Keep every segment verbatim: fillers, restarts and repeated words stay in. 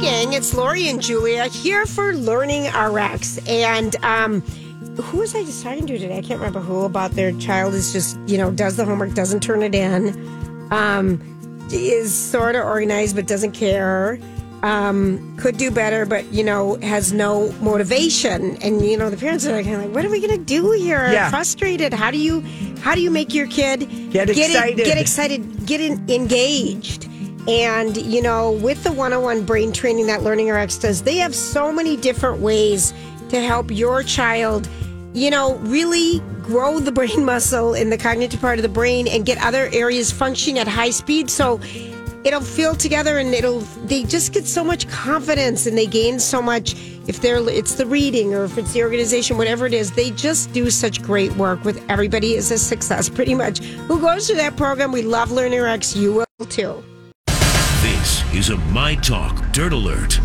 Gang, it's Lori and Julia here for LearningRx. And um, who was I just talking to today? I can't remember who, about their child is just, you know, does the homework, doesn't turn it in, um, is sort of organized but doesn't care, um, could do better but, you know, has no motivation. And, you know, the parents are kind of like, what are we going to do here? Yeah. Frustrated. How do you how do you make your kid get, get excited, in, get, excited, get in, engaged? And, you know, with the one-on-one brain training that LearningRx does, they have so many different ways to help your child, you know, really grow the brain muscle in the cognitive part of the brain and get other areas functioning at high speed. So it'll feel together and it'll they just get so much confidence and they gain so much. If they're it's the reading or if it's the organization, whatever it is, they just do such great work with everybody is a success pretty much. Who goes to that program? We love LearningRx. You will too. This is a My Talk Dirt Alert.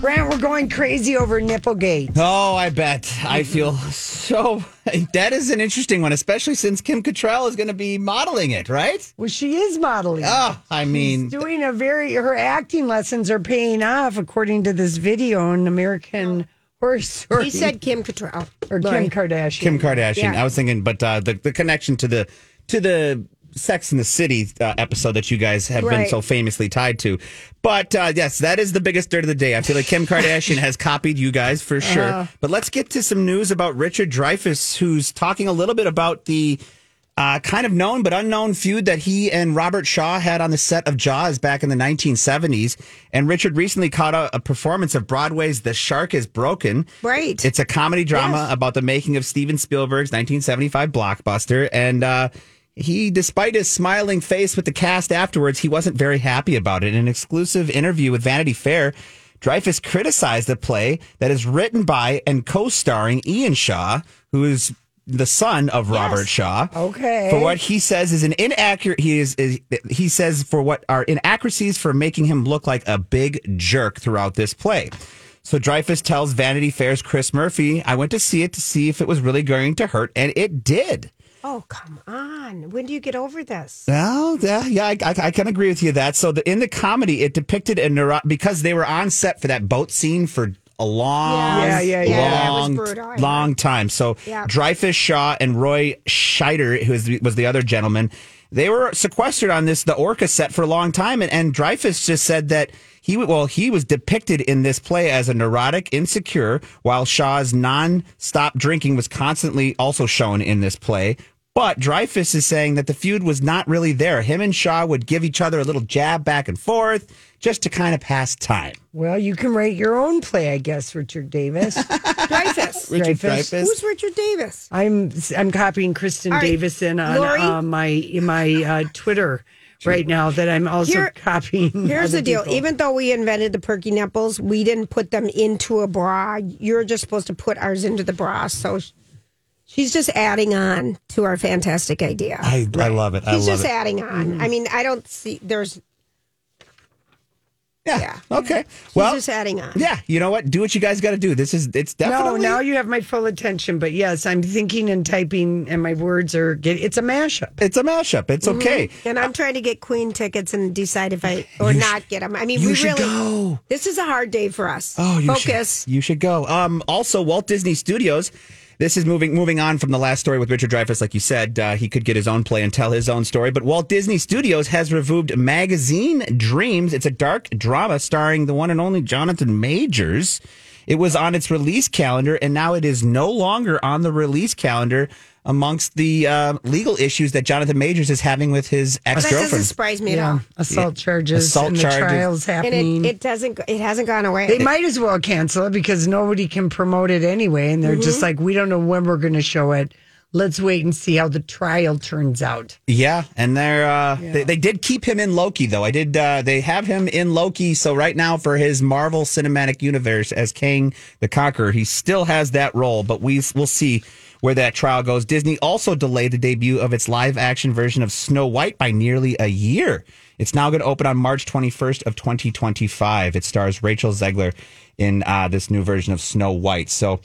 Grant, we're going crazy over Nipplegate. Oh, I bet. I feel so... That is an interesting one, especially since Kim Cattrall is going to be modeling it, right? Well, she is modeling. Oh, I mean... She's doing a very... Her acting lessons are paying off, according to this video on American... Or sorry. He said Kim Cattrall or Lori. Kim Kardashian. Kim Kardashian. Yeah. I was thinking, but uh, the the connection to the to the Sex and the City uh, episode that you guys have right. been so famously tied to. But uh, yes, that is the biggest dirt of the day. I feel like Kim Kardashian has copied you guys for sure. Uh, but let's get to some news about Richard Dreyfuss, who's talking a little bit about the uh, kind of known but unknown feud that he and Robert Shaw had on the set of Jaws back in the nineteen seventies. And Richard recently caught a, a performance of Broadway's The Shark is Broken. Right. It's a comedy drama yes. about the making of Steven Spielberg's nineteen seventy-five blockbuster. And uh, he, despite his smiling face with the cast afterwards, he wasn't very happy about it. In an exclusive interview with Vanity Fair, Dreyfuss criticized the play that is written by and co-starring Ian Shaw, who is... the son of Robert yes. Shaw. Okay. For what he says is an inaccurate he is, is he says for what are inaccuracies for making him look like a big jerk throughout this play. So Dreyfuss tells Vanity Fair's Chris Murphy, I went to see it to see if it was really going to hurt, and it did. Oh, come on. When do you get over this? Well, yeah, yeah I, I, I can agree with you that. So the, in the comedy, it depicted a neuro- because they were on set for that boat scene for A long, yeah, yeah, yeah. long, yeah, long time. So yeah. Dreyfuss, Shaw, and Roy Scheider, who was, was the other gentleman, they were sequestered on this, the Orca set for a long time. And, and Dreyfuss just said that he, well, he was depicted in this play as a neurotic, insecure, while Shaw's non-stop drinking was constantly also shown in this play. But Dreyfuss is saying that the feud was not really there. Him and Shaw would give each other a little jab back and forth just to kind of pass time. Well, you can write your own play, I guess, Richard Davis. Dreyfuss. Richard Dreyfuss. Dreyfuss. Who's Richard Davis? I'm I'm copying Kristen right. Davison on uh, my in my uh, Twitter right now that I'm also Here, copying. Here's the deal. People. Even though we invented the perky nipples, we didn't put them into a bra. You're just supposed to put ours into the bra, so... She's just adding on to our fantastic idea. I, right. I love it. I She's love just it. adding on. Mm-hmm. I mean, I don't see there's. Yeah. yeah. Okay. She's well, just adding on. Yeah. You know what? Do what you guys got to do. This is it's definitely. No, now you have my full attention. But yes, I'm thinking and typing, and my words are getting. It's a mashup. It's a mashup. It's mm-hmm. okay. And I'm trying to get Queen tickets and decide if I or you not sh- get them. I mean, you we really. Go. This is a hard day for us. Oh, you focus. Should, you should go. Um. Also, Walt Disney Studios. This is moving moving on from the last story with Richard Dreyfuss. Like you said, uh, he could get his own play and tell his own story. But Walt Disney Studios has reviewed Magazine Dreams. It's a dark drama starring the one and only Jonathan Majors. It was on its release calendar, and now it is no longer on the release calendar amongst the uh, legal issues that Jonathan Majors is having with his ex-girlfriend. That doesn't surprise me at yeah. all. Assault charges Assault and charges. The trials happening. And it, it, doesn't, it hasn't gone away. They it, might as well cancel it because nobody can promote it anyway, and they're mm-hmm. just like, we don't know when we're going to show it. Let's wait and see how the trial turns out. Yeah, and they're, uh, yeah. They, they did keep him in Loki, though. I did. Uh, they have him in Loki, so right now for his Marvel Cinematic Universe as Kang the Conqueror, he still has that role, but we we'll see where that trial goes. Disney also delayed the debut of its live-action version of Snow White by nearly a year. It's now going to open on March twenty-first of twenty twenty-five. It stars Rachel Zegler in uh, this new version of Snow White, so...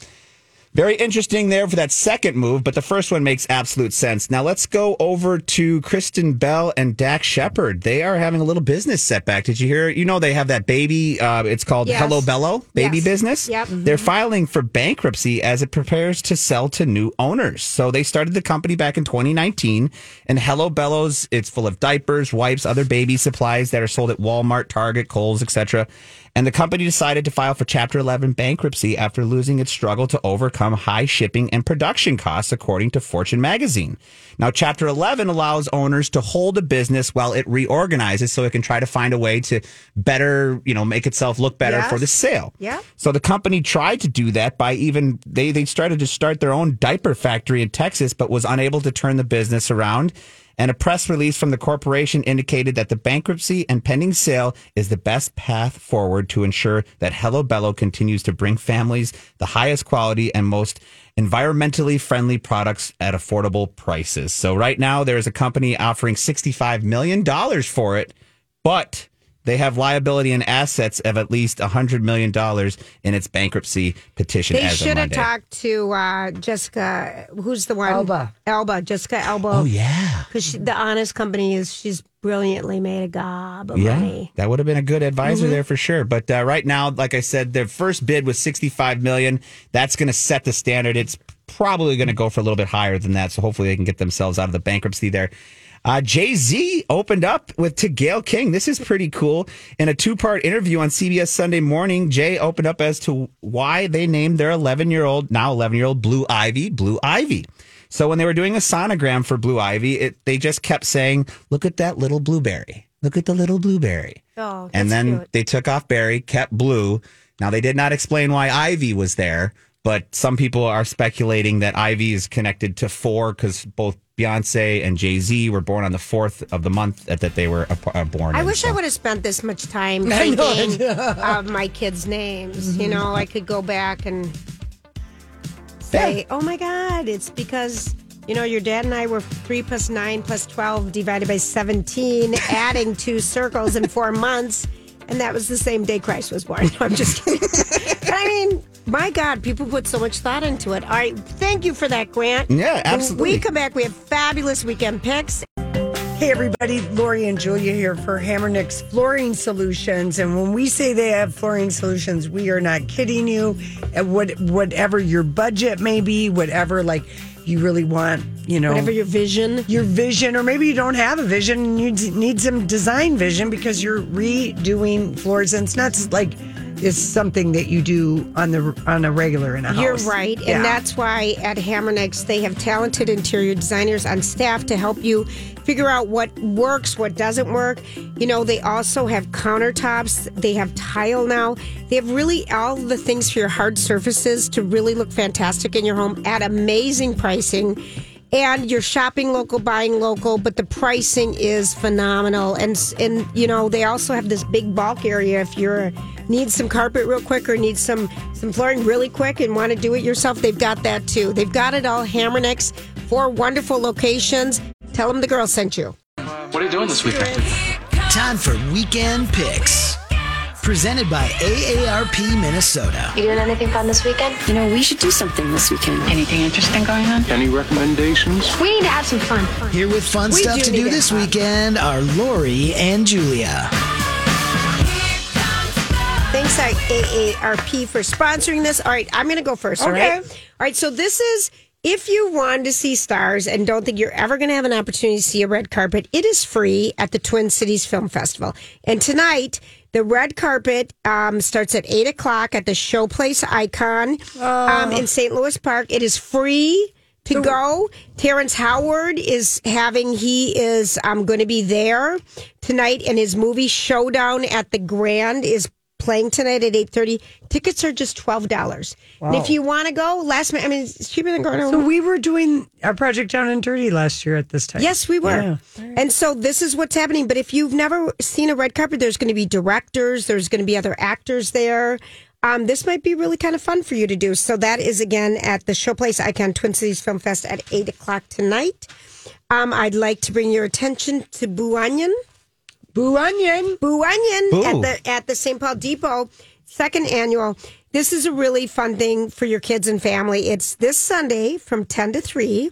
Very interesting there for that second move, but the first one makes absolute sense. Now let's go over to Kristen Bell and Dax Shepard. They are having a little business setback. Did you hear? You know they have that baby. Uh, it's called yes. Hello Bello baby yes. business. Yep. Mm-hmm. They're filing for bankruptcy as it prepares to sell to new owners. So they started the company back in twenty nineteen, and Hello Bello's it's full of diapers, wipes, other baby supplies that are sold at Walmart, Target, Kohl's, et cetera. And the company decided to file for Chapter eleven bankruptcy after losing its struggle to overcome high shipping and production costs, according to Fortune magazine. Now, Chapter eleven allows owners to hold a business while it reorganizes so it can try to find a way to better, you know, make itself look better yes. for the sale. Yeah. So the company tried to do that by even they, they started to start their own diaper factory in Texas, but was unable to turn the business around. And a press release from the corporation indicated that the bankruptcy and pending sale is the best path forward to ensure that Hello Bello continues to bring families the highest quality and most environmentally friendly products at affordable prices. So right now there is a company offering sixty-five million dollars for it, but they have liability and assets of at least one hundred million dollars in its bankruptcy petition. They as should have talked to uh, Jessica, who's the one? Elba. Elba, Jessica Elba. Oh, yeah. Because the Honest Company is, she's brilliantly made a gob of yeah, money. That would have been a good advisor mm-hmm. there for sure. But uh, right now, like I said, their first bid was sixty-five million dollars. That's going to set the standard. It's probably going to go for a little bit higher than that. So hopefully they can get themselves out of the bankruptcy there. Uh, Jay-Z opened up with to Gayle King. This is pretty cool. In a two-part interview on C B S Sunday Morning, Jay opened up as to why they named their eleven-year-old, now eleven-year-old, Blue Ivy, Blue Ivy. So when they were doing a sonogram for Blue Ivy, it, they just kept saying, look at that little blueberry. Look at the little blueberry. Oh, and then cute. They took off Berry, kept Blue. Now, they did not explain why Ivy was there, but some people are speculating that Ivy is connected to four because both Beyonce and Jay-Z were born on the fourth of the month that they were born. I in, wish so. I would have spent this much time thinking of my kids' names. You know, I could go back and say, yeah. oh, my God, it's because, you know, your dad and I were three plus nine plus twelve divided by seventeen, adding two circles in four months. And that was the same day Christ was born. No, I'm just kidding. But I mean... My God, people put so much thought into it. All right, thank you for that, Grant. Yeah, absolutely. When we come back, we have fabulous weekend picks. Hey, everybody. Lori and Julia here for Hammernick's Flooring Solutions. And when we say they have flooring solutions, we are not kidding you. And what, whatever your budget may be, whatever, like... you really want, you know... Whatever your vision. Your vision, or maybe you don't have a vision and you need some design vision because you're redoing floors. And it's not like it's something that you do on the on a regular in a house. You're right, yeah. And that's why at Hammernick's, they have talented interior designers on staff to help you figure out what works, what doesn't work. You know, they also have countertops. They have tile now. They have really all the things for your hard surfaces to really look fantastic in your home at amazing pricing. And you're shopping local, buying local, but the pricing is phenomenal. And, and you know, they also have this big bulk area if you need some carpet real quick or need some, some flooring really quick and want to do it yourself. They've got that, too. They've got it all. Hammernick's, four wonderful locations. Tell them the girl sent you. What are you doing this weekend? Time for Weekend Picks. Presented by A A R P Minnesota. You doing anything fun this weekend? You know, we should do something this weekend. Anything interesting going on? Any recommendations? We need to have some fun. fun. Here with fun we stuff do to do this fun. weekend are Lori and Julia. thanks, A A R P, for sponsoring this. All right, I'm going to go first, okay. all right? All right, so this is, if you want to see stars and don't think you're ever going to have an opportunity to see a red carpet, it is free at the Twin Cities Film Festival. And tonight, the red carpet um, starts at eight o'clock at the Showplace Icon oh. um, in Saint Louis Park. It is free to go. Terrence Howard is having, he is um, going to be there tonight, and his movie Showdown at the Grand is playing tonight at eight thirty. Tickets are just twelve dollars. Wow. And if you want to go, last minute, I mean, it's cheaper than going to. So we were doing our project Down and Dirty last year at this time. Yes, we were. Yeah. And so this is what's happening. But if you've never seen a red carpet, there's going to be directors, there's going to be other actors there. Um, this might be really kind of fun for you to do. So that is, again, at the Showplace Icon Twin Cities Film Fest at eight o'clock tonight. Um, I'd like to bring your attention to Booinian. Booinian. Booinian Boo. at the at the Saint Paul Depot, second annual. This is a really fun thing for your kids and family. It's this Sunday from ten to three,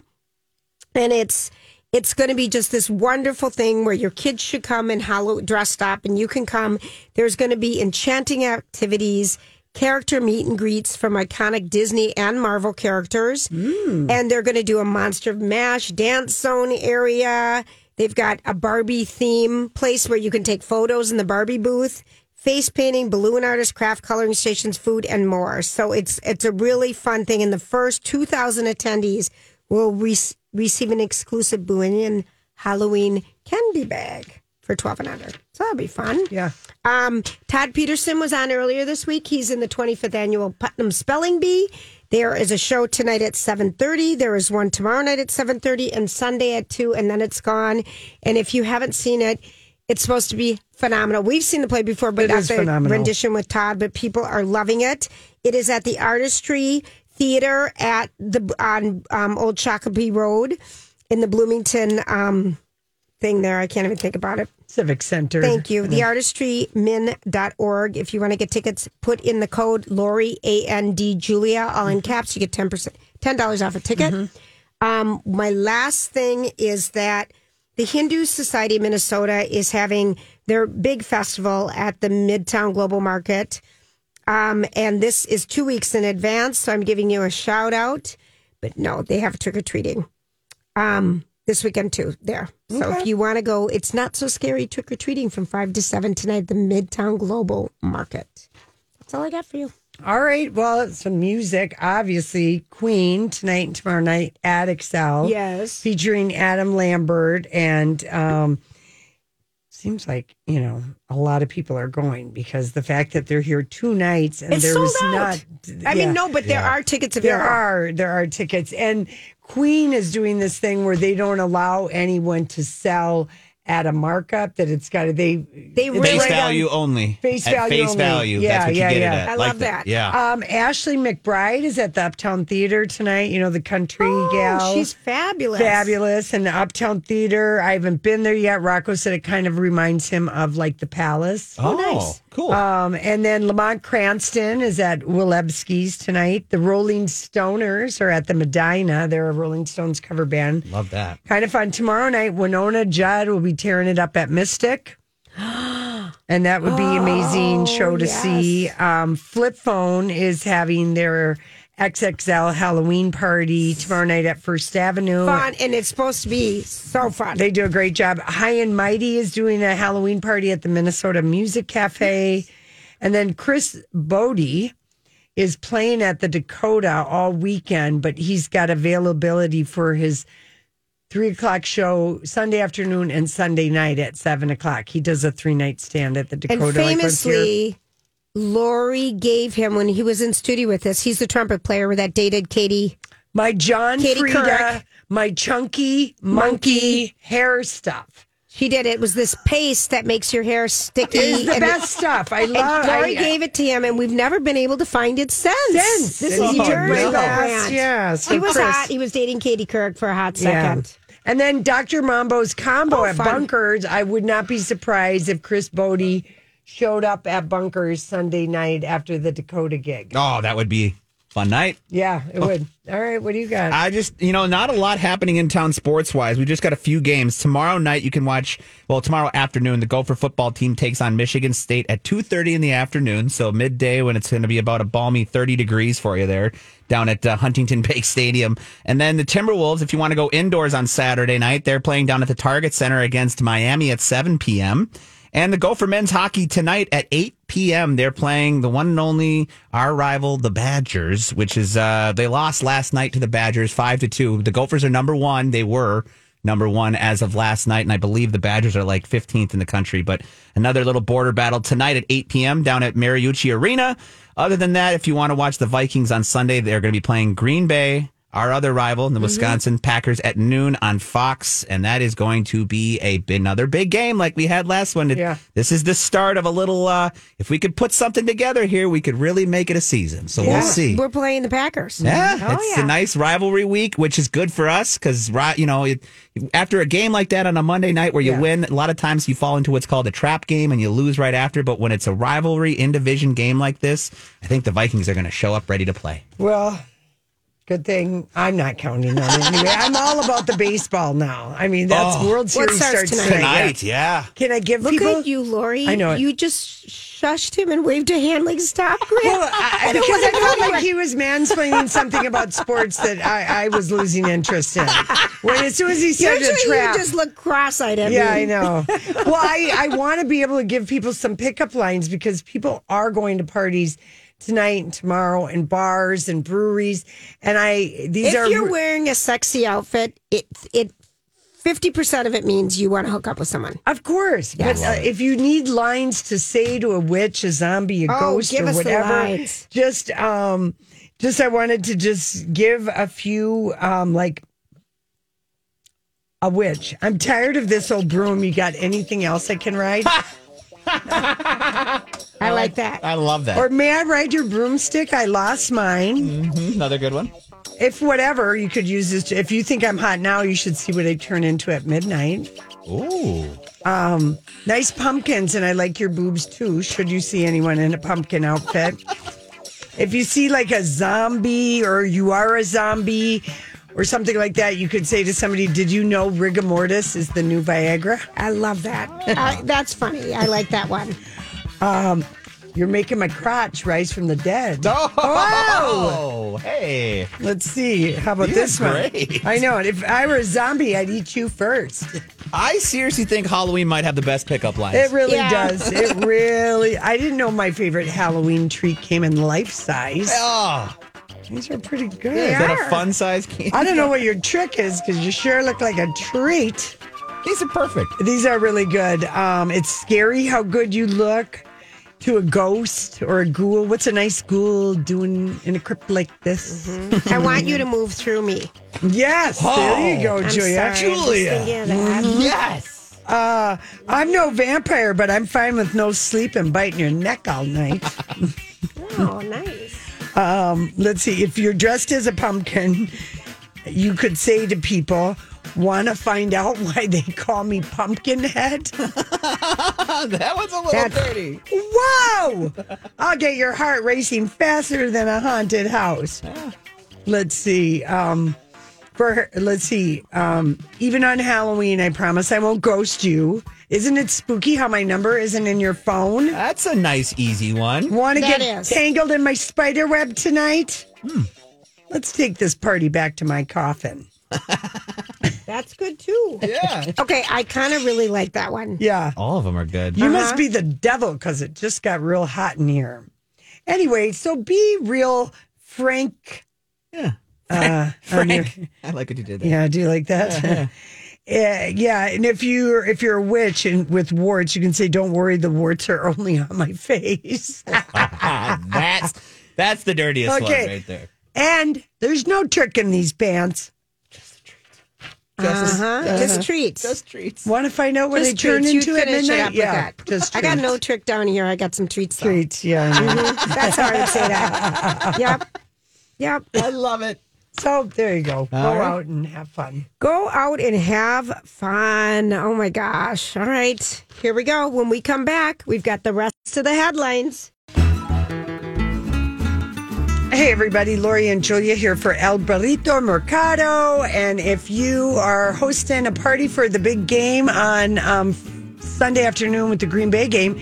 and it's... It's going to be just this wonderful thing where your kids should come and hollow dressed up, and you can come. There's going to be enchanting activities, character meet and greets from iconic Disney and Marvel characters. Mm. And they're going to do a Monster Mash dance zone area. They've got a Barbie theme place where you can take photos in the Barbie booth, face painting, balloon artists, craft coloring stations, food, and more. So it's, it's a really fun thing. And the first two thousand attendees will receive... receive an exclusive Booinian Halloween candy bag for twelve and under. So that'll be fun. Yeah. Um, Todd Peterson was on earlier this week. He's in the twenty-fifth annual Putnam Spelling Bee. There is a show tonight at seven thirty. There is one tomorrow night at seven thirty and Sunday at two, and then it's gone. And if you haven't seen it, it's supposed to be phenomenal. We've seen the play before, but not the phenomenal rendition with Todd, but people are loving it. It is at the Artistry Theater at the on um, Old Shakopee Road in the Bloomington um, thing there. I can't even think about it. Civic Center. Thank you. The artistry min dot org. If you want to get tickets, put in the code Lori, A N D, Julia, all in caps. You get ten percent, ten dollars off a ticket. Mm-hmm. Um, my last thing is that the Hindu Society of Minnesota is having their big festival at the Midtown Global Market. Um, and this is two weeks in advance, so I'm giving you a shout out. But no, they have trick or treating um, this weekend too. There, okay. So if you want to go, it's not so scary. Trick or treating from five to seven tonight. The Midtown Global Market. That's all I got for you. All right. Well, some music, obviously. Queen tonight and tomorrow night at Excel. Yes, featuring Adam Lambert and. Um, Seems like, you know, a lot of people are going because the fact that they're here two nights and there was not. I yeah. mean, no, but there yeah. are tickets available. There are. There are tickets. And Queen is doing this thing where they don't allow anyone to sell at a markup that it's got to. They, they face value only. Face value only. Face value. Yeah, that's what yeah, you get yeah. it at. I love like that. The, yeah. Um, Ashley McBride is at the Uptown Theater tonight. You know, the country oh, gal. She's fabulous. Fabulous. And the Uptown Theater, I haven't been there yet. Rocco said it kind of reminds him of like the Palace. Oh, oh nice. Cool. Um, and then Lamont Cranston is at Wilebski's tonight. The Rolling Stoners are at the Medina. They're a Rolling Stones cover band. Love that. Kind of fun. Tomorrow night, Winona Judd will be tearing it up at Mystic. And that would be an amazing show to yes. see. Um, Flip Phone is having their X X L Halloween party tomorrow night at First Avenue. Fun, and it's supposed to be so fun. They do a great job. High and Mighty is doing a Halloween party at the Minnesota Music Cafe. And then Chris Bodie is playing at the Dakota all weekend, but he's got availability for his Three o'clock show Sunday afternoon and Sunday night at seven o'clock. He does a three night stand at the Dakota. And famously, Lori gave him when he was in studio with us. He's the trumpet player that dated Katie. My John Katie Frieda, Kirk. My chunky monkey, monkey hair stuff. She did. It was this paste that makes your hair sticky. It's the and best it, stuff. I love it. Lori I, gave it to him, and we've never been able to find it since. Since. This oh, is your no. great brand. Yeah, so he was Chris. hot. He was dating Katie Couric for a hot second. Yeah. And then Doctor Mambo's combo oh, at fun. Bunkers. I would not be surprised if Chris Bodie showed up at Bunkers Sunday night after the Dakota gig. Oh, that would be Fun night. Yeah, it oh. would. All right, what do you got? I just, you know, not a lot happening in town sports-wise. We just got a few games. Tomorrow night you can watch, well, tomorrow afternoon, the Gopher football team takes on Michigan State at two thirty in the afternoon, so midday when it's going to be about a balmy thirty degrees for you there down at uh, Huntington Bank Stadium. And then the Timberwolves, if you want to go indoors on Saturday night, they're playing down at the Target Center against Miami at seven p.m., and the Gopher men's hockey tonight at eight p.m. They're playing the one and only, our rival, the Badgers, which is, uh, they lost last night to the Badgers five to two. The Gophers are number one. They were number one as of last night, and I believe the Badgers are like fifteenth in the country. But another little border battle tonight at eight p.m. down at Mariucci Arena. Other than that, if you want to watch the Vikings on Sunday, they're going to be playing Green Bay, our other rival, the Wisconsin mm-hmm. Packers, at noon on Fox, and that is going to be a another big game like we had last one. Yeah. This is the start of a little, uh, if we could put something together here, we could really make it a season. So yeah. we'll see. We're playing the Packers. Yeah, oh, it's yeah. a nice rivalry week, which is good for us because, you know, it, after a game like that on a Monday night where you yeah. win, a lot of times you fall into what's called a trap game and you lose right after. But when it's a rivalry in-division game like this, I think the Vikings are going to show up ready to play. Well... Good thing I'm not counting on it anyway. I'm all about the baseball now. I mean, that's oh, World Series starts, starts tonight. Tonight, yeah. yeah. Can I give Look people? Look at you, Lori. I know it. You just shushed him and waved a hand like, stop, Grant. Well, I, I because I felt like he was mansplaining something about sports that I, I was losing interest in. When as soon as he said Usually a trap. You just look cross-eyed at yeah, me. Yeah, I know. Well, I, I want to be able to give people some pickup lines because people are going to parties tonight and tomorrow, and bars and breweries, and I these if are. If you're wearing a sexy outfit, it it fifty percent of it means you want to hook up with someone. Of course, yes. But uh, if you need lines to say to a witch, a zombie, a oh, ghost, give or us whatever, the lines. just um, just I wanted to just give a few um like. A witch. I'm tired of this old broom. You got anything else I can ride? I like that. I love that. Or may I ride your broomstick? I lost mine. Mm-hmm. Another good one. If whatever, you could use this. To, if you think I'm hot now, you should see what I turn into at midnight. Ooh. Um, nice pumpkins, and I like your boobs too, should you see anyone in a pumpkin outfit. If you see like a zombie or you are a zombie or something like that, you could say to somebody, did you know rigor mortis is the new Viagra? I love that. uh, that's funny. I like that one. Um, you're making my crotch rise from the dead. Oh, oh hey. Let's see. How about You're this great. one? I know. And if I were a zombie, I'd eat you first. I seriously think Halloween might have the best pickup lines. It really yeah. does. It really. I didn't know my favorite Halloween treat came in life size. Oh. These are pretty good. They is that are. a fun size candy? I don't know what your trick is because you sure look like a treat. These are perfect. These are really good. Um, it's scary how good you look to a ghost or a ghoul. What's a nice ghoul doing in a crypt like this? Mm-hmm. I want you to move through me. Yes. Oh, there you go, I'm Julia. Sorry, Julia. Mm-hmm. Yes. Uh, I'm no vampire, but I'm fine with no sleep and biting your neck all night. Oh, nice. Um, let's see. If you're dressed as a pumpkin, you could say to people, want to find out why they call me Pumpkinhead? That was a little That's, dirty. Whoa! I'll get your heart racing faster than a haunted house. Yeah. Let's see. Um, for let's see. Um, even on Halloween, I promise I won't ghost you. Isn't it spooky how my number isn't in your phone? That's a nice, easy one. Want to get is. tangled in my spider web tonight? Hmm. Let's take this party back to my coffin. That's good too. Yeah. Okay, I kind of really like that one. Yeah. All of them are good. You uh-huh. must be the devil because it just got real hot in here. Anyway, so be real frank. Yeah. Uh, frank. Your, I like what you did there. Yeah, do you like that? Yeah. yeah. yeah. And if you're if you're a witch and with warts, you can say, "Don't worry, the warts are only on my face." that's that's the dirtiest okay. one right there. And there's no trick in these pants. Just, uh-huh. uh-huh. just treats. Just treats. Want to find out what just they treats. turn into at midnight? It yeah. Just I got no trick down here. I got some treats. Though. Treats, yeah. Mm-hmm. That's hard to say that. Yep. Yep. I love it. So there you go. All go right. out and have fun. Go out and have fun. Oh my gosh. All right. Here we go. When we come back, we've got the rest of the headlines. Hey, everybody. Lori and Julia here for El Burrito Mercado. And if you are hosting a party for the big game on um, Sunday afternoon with the Green Bay game,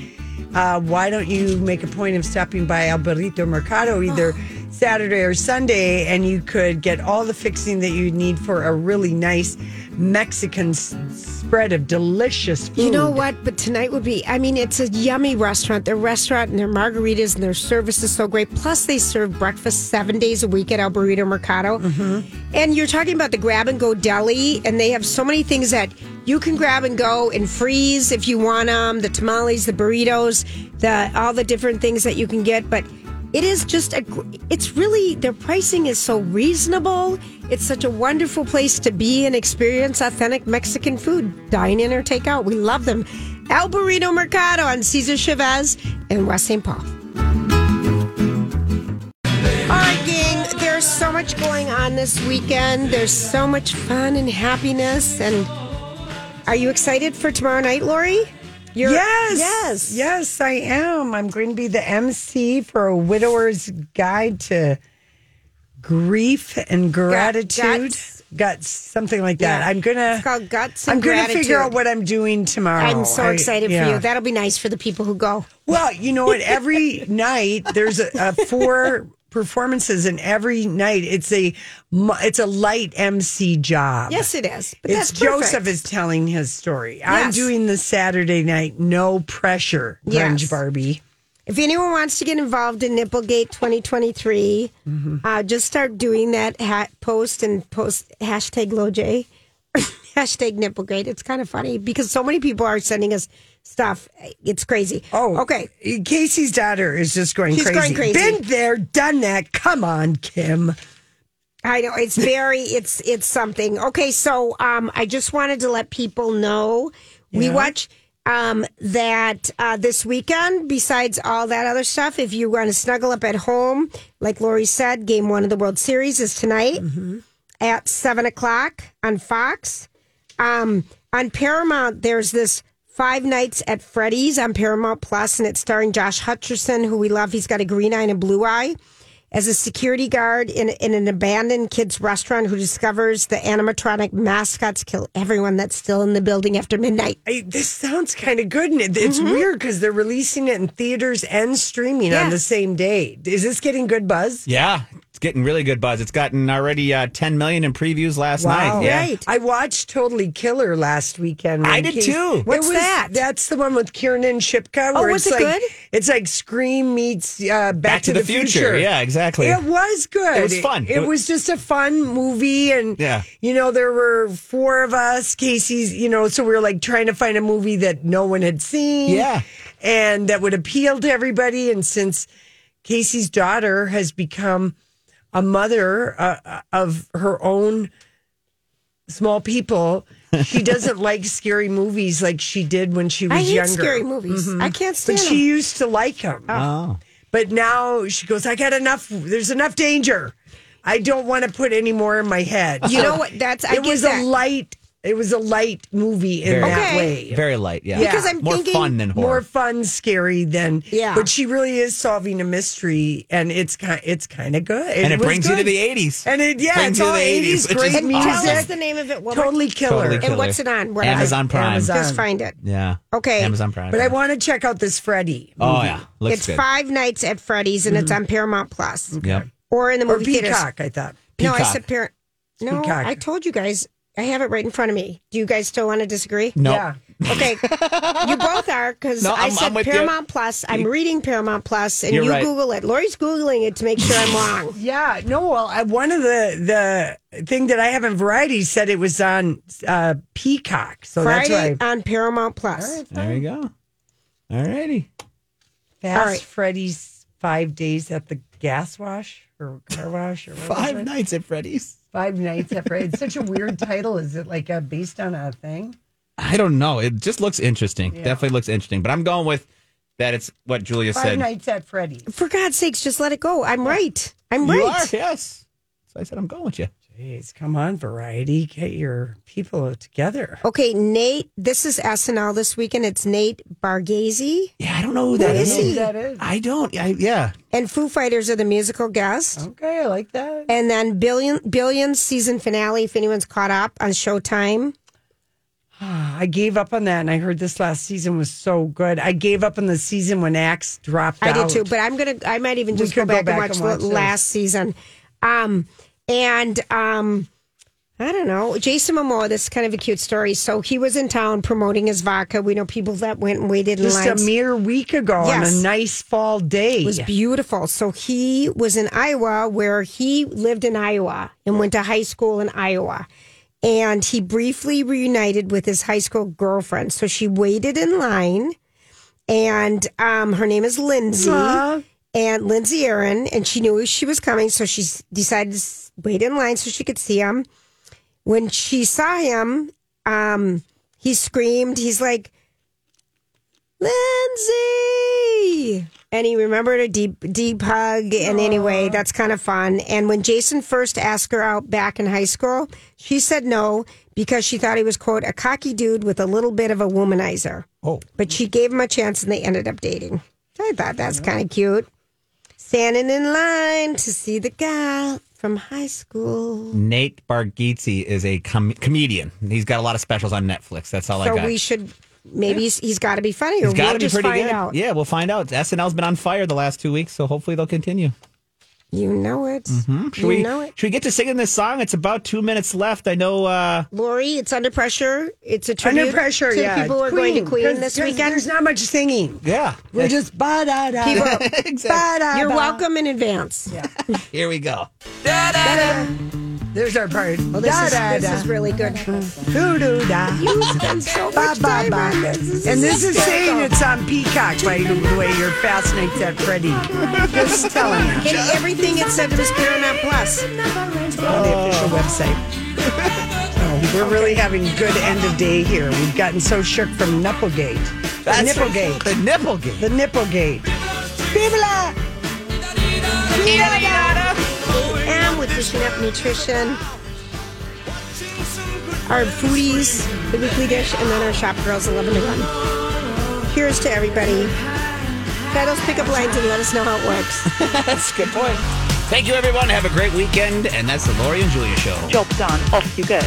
uh, why don't you make a point of stopping by El Burrito Mercado either oh. Saturday or Sunday, and you could get all the fixing that you need for a really nice Mexican s- spread of delicious food. You know what? But tonight would be, I mean, it's a yummy restaurant. Their restaurant and their margaritas and their service is so great. Plus, they serve breakfast seven days a week at El Burrito Mercado. Mm-hmm. And you're talking about the grab-and-go deli, and they have so many things that you can grab and go and freeze if you want them, the tamales, the burritos, the all the different things that you can get. But it is just, a. it's really, their pricing is so reasonable. It's such a wonderful place to be and experience authentic Mexican food, dine in or take out. We love them. El Burrito Mercado on Cesar Chavez in West Saint Paul. All right, gang, there's so much going on this weekend. There's so much fun and happiness. And are you excited for tomorrow night, Lori? You're, yes, yes, yes, I am. I'm going to be the M C for A Widower's Guide to Grief and Gratitude. Guts, guts something like that. Yeah. I'm gonna. It's called Guts and I'm gonna Gratitude. Figure out what I'm doing tomorrow. I'm so excited I, yeah. for you. That'll be nice for the people who go. Well, you know what? Every night there's a, a four performances, and every night it's a it's a light M C job. Yes, it is. But it's that's Joseph is telling his story. Yes. I'm doing the Saturday night. No pressure, Grunge yes. Barbie. If anyone wants to get involved in Nipplegate twenty twenty-three, mm-hmm. uh, just start doing that hat post and post hashtag LoJ, hashtag Nipplegate. It's kind of funny because so many people are sending us stuff. It's crazy. Oh, okay. Casey's daughter is just going She's crazy. Going crazy. Been there, done that. Come on, Kim. I know it's very it's it's something. Okay, so um, I just wanted to let people know yeah. we watch. Um, that uh, this weekend, besides all that other stuff, if you want to snuggle up at home, like Lori said, game one of the World Series is tonight mm-hmm. at seven o'clock on Fox. Um, on Paramount, there's this Five Nights at Freddy's on Paramount Plus, and it's starring Josh Hutcherson, who we love. He's got a green eye and a blue eye, as a security guard in, in an abandoned kids' restaurant who discovers the animatronic mascots kill everyone that's still in the building after midnight. I, this sounds kind of good. And it, it's mm-hmm. weird because they're releasing it in theaters and streaming yeah. on the same day. Is this getting good buzz? Yeah, it's getting really good buzz. It's gotten already uh, ten million in previews last wow. night. Yeah. Right. I watched Totally Killer last weekend. I did Keith, too. What's was, that? That's the one with Kiernan Shipka. Where oh, was it's it like, good? It's like Scream meets uh, Back, Back to, to the, the future. future. Yeah, exactly. Exactly. It was good. It was fun. It, it was, was just a fun movie. And, yeah. you know, there were four of us, Casey's, you know, so we were like trying to find a movie that no one had seen. Yeah. And that would appeal to everybody. And since Casey's daughter has become a mother uh, of her own small people, she doesn't like scary movies like she did when she was I hate younger. Scary movies. Mm-hmm. I can't stand them. But she used to like them. Oh. oh. But now she goes, I got enough. There's enough danger. I don't want to put any more in my head. You know what? That's I it get was that. a light. It was a light movie in very, that okay. way. Very light, yeah. Because I'm more thinking fun than horror. More fun, scary than. Yeah. But she really is solving a mystery, and it's kind. It's kind of good. It and it brings good. you to the eighties. And it yeah, brings it's all eighties. Great music. Awesome. Tell us the name of it. What totally, killer. totally Killer. And what's it on? What Amazon Prime. Amazon. Just find it. Yeah. Okay. Amazon Prime. But yeah. I want to check out this Freddy movie. Oh yeah, looks it's good. Five Nights at Freddy's, and mm-hmm. it's on Paramount Plus. Okay. Yeah. Or in the movie theater. Or Peacock, theaters. I thought. Peacock. No, I said Par- No, Peacock. I told you guys. I have it right in front of me. Do you guys still want to disagree? No. Yeah. Okay. You both are, because no, I said I'm Paramount you. Plus. I'm reading Paramount Plus, and You're you right. Google it. Lori's Googling it to make sure I'm wrong. Yeah. No, well, I, one of the, the thing that I have in Variety said it was on uh, Peacock. So Friday that's why I... on Paramount Plus. Right, there you go. All righty. Fast All right. Freddy's Five Days at the Gas Wash or Car Wash. Or Five it? Nights at Freddy's. Five Nights at Freddy's. It's such a weird title. Is it like a, based on a thing? I don't know. It just looks interesting. Yeah. Definitely looks interesting. But I'm going with that. It's what Julia Five said. Five Nights at Freddy's. For God's sakes, just let it go. I'm right. I'm you right. You are, yes. So I said I'm going with you. Jeez, come on, Variety. Get your people together. Okay, Nate, this is S N L this weekend. It's Nate Bargatze. Yeah, I don't know who that is. Who that is. I don't. I, yeah. And Foo Fighters are the musical guest. Okay, I like that. And then Billion, Billions season finale, if anyone's caught up, on Showtime. I gave up on that, and I heard this last season was so good. I gave up on the season when Axe dropped out. I did out. too, but I'm gonna. I might even just go back, go back and watch, and watch the last season. Um, and um, I don't know. Jason Momoa. This is kind of a cute story. So he was in town promoting his vodka. We know people that went and waited in lines. Just a mere week ago yes. on a nice fall day. It was beautiful. So he was in Iowa, where he lived in Iowa and went to high school in Iowa. And he briefly reunited with his high school girlfriend. So she waited in line, and um, her name is Lindsay, Aww. and Lindsay Aaron, and she knew she was coming, so she decided to wait in line so she could see him. When she saw him, um, he screamed. He's like, Lindsay! And he remembered a deep, deep hug. And Aww. Anyway, that's kind of fun. And when Jason first asked her out back in high school, she said no because she thought he was, quote, a cocky dude with a little bit of a womanizer. Oh. But she gave him a chance and they ended up dating. I thought that's yeah. kind of cute. Standing in line to see the guy from high school. Nate Bargatze is a com- comedian. He's got a lot of specials on Netflix. That's all so I got. So we should... Maybe yeah. he's, he's got to be funny. Or he's got to we'll be just pretty find good. Out. Yeah, we'll find out. S N L's been on fire the last two weeks, so hopefully they'll continue. You know it. Mm-hmm. Should you we, know it. Should we get to singing this song? It's about two minutes left. I know. Uh, Lori, it's Under Pressure. It's a tribute Under Pressure, to yeah. the people who are Queen. going to Queen this weekend. There's not much singing. Yeah. We're just ba-da-da. People, exactly. ba-da-da. You're welcome in advance. Yeah. Here we go. Da-da-da. There's our part. Well, this, da, is, da, this da. is really good. Doo doo da. You spend so much ba, ba, ba. time on this. And this is saying it's on Peacock, by the way you're fascinating that Freddie. Just telling you. And just everything it said was Paramount Plus. Oh. On the official website. Oh, we're okay. really having good end of day here. We've gotten so shook from Nipplegate. The Nipplegate. The Nipplegate. The Nipplegate. Bibla! And with Dishing Up Nutrition, our foodies, the weekly dish, and then our shop girls, eleven to one. Here's to everybody. Try those pickup lines and let us know how it works. That's a good point. Thank you, everyone. Have a great weekend. And that's the Lori and Julia Show. Job done. Off you go.